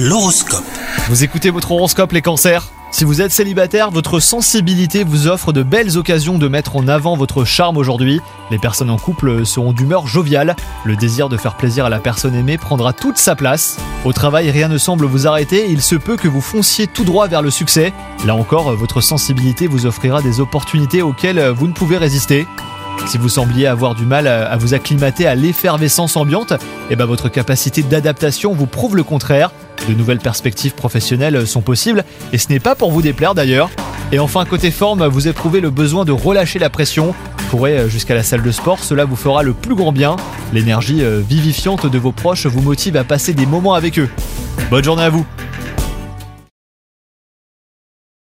L'horoscope. Vous écoutez votre horoscope, les cancers ? Si vous êtes célibataire, votre sensibilité vous offre de belles occasions de mettre en avant votre charme aujourd'hui. Les personnes en couple seront d'humeur joviale. Le désir de faire plaisir à la personne aimée prendra toute sa place. Au travail, rien ne semble vous arrêter. Il se peut que vous fonciez tout droit vers le succès. Là encore, votre sensibilité vous offrira des opportunités auxquelles vous ne pouvez résister. Si vous sembliez avoir du mal à vous acclimater à l'effervescence ambiante, votre capacité d'adaptation vous prouve le contraire. De nouvelles perspectives professionnelles sont possibles et ce n'est pas pour vous déplaire d'ailleurs. Et enfin, côté forme, vous éprouvez le besoin de relâcher la pression. Courez jusqu'à la salle de sport, cela vous fera le plus grand bien. L'énergie vivifiante de vos proches vous motive à passer des moments avec eux. Bonne journée à vous!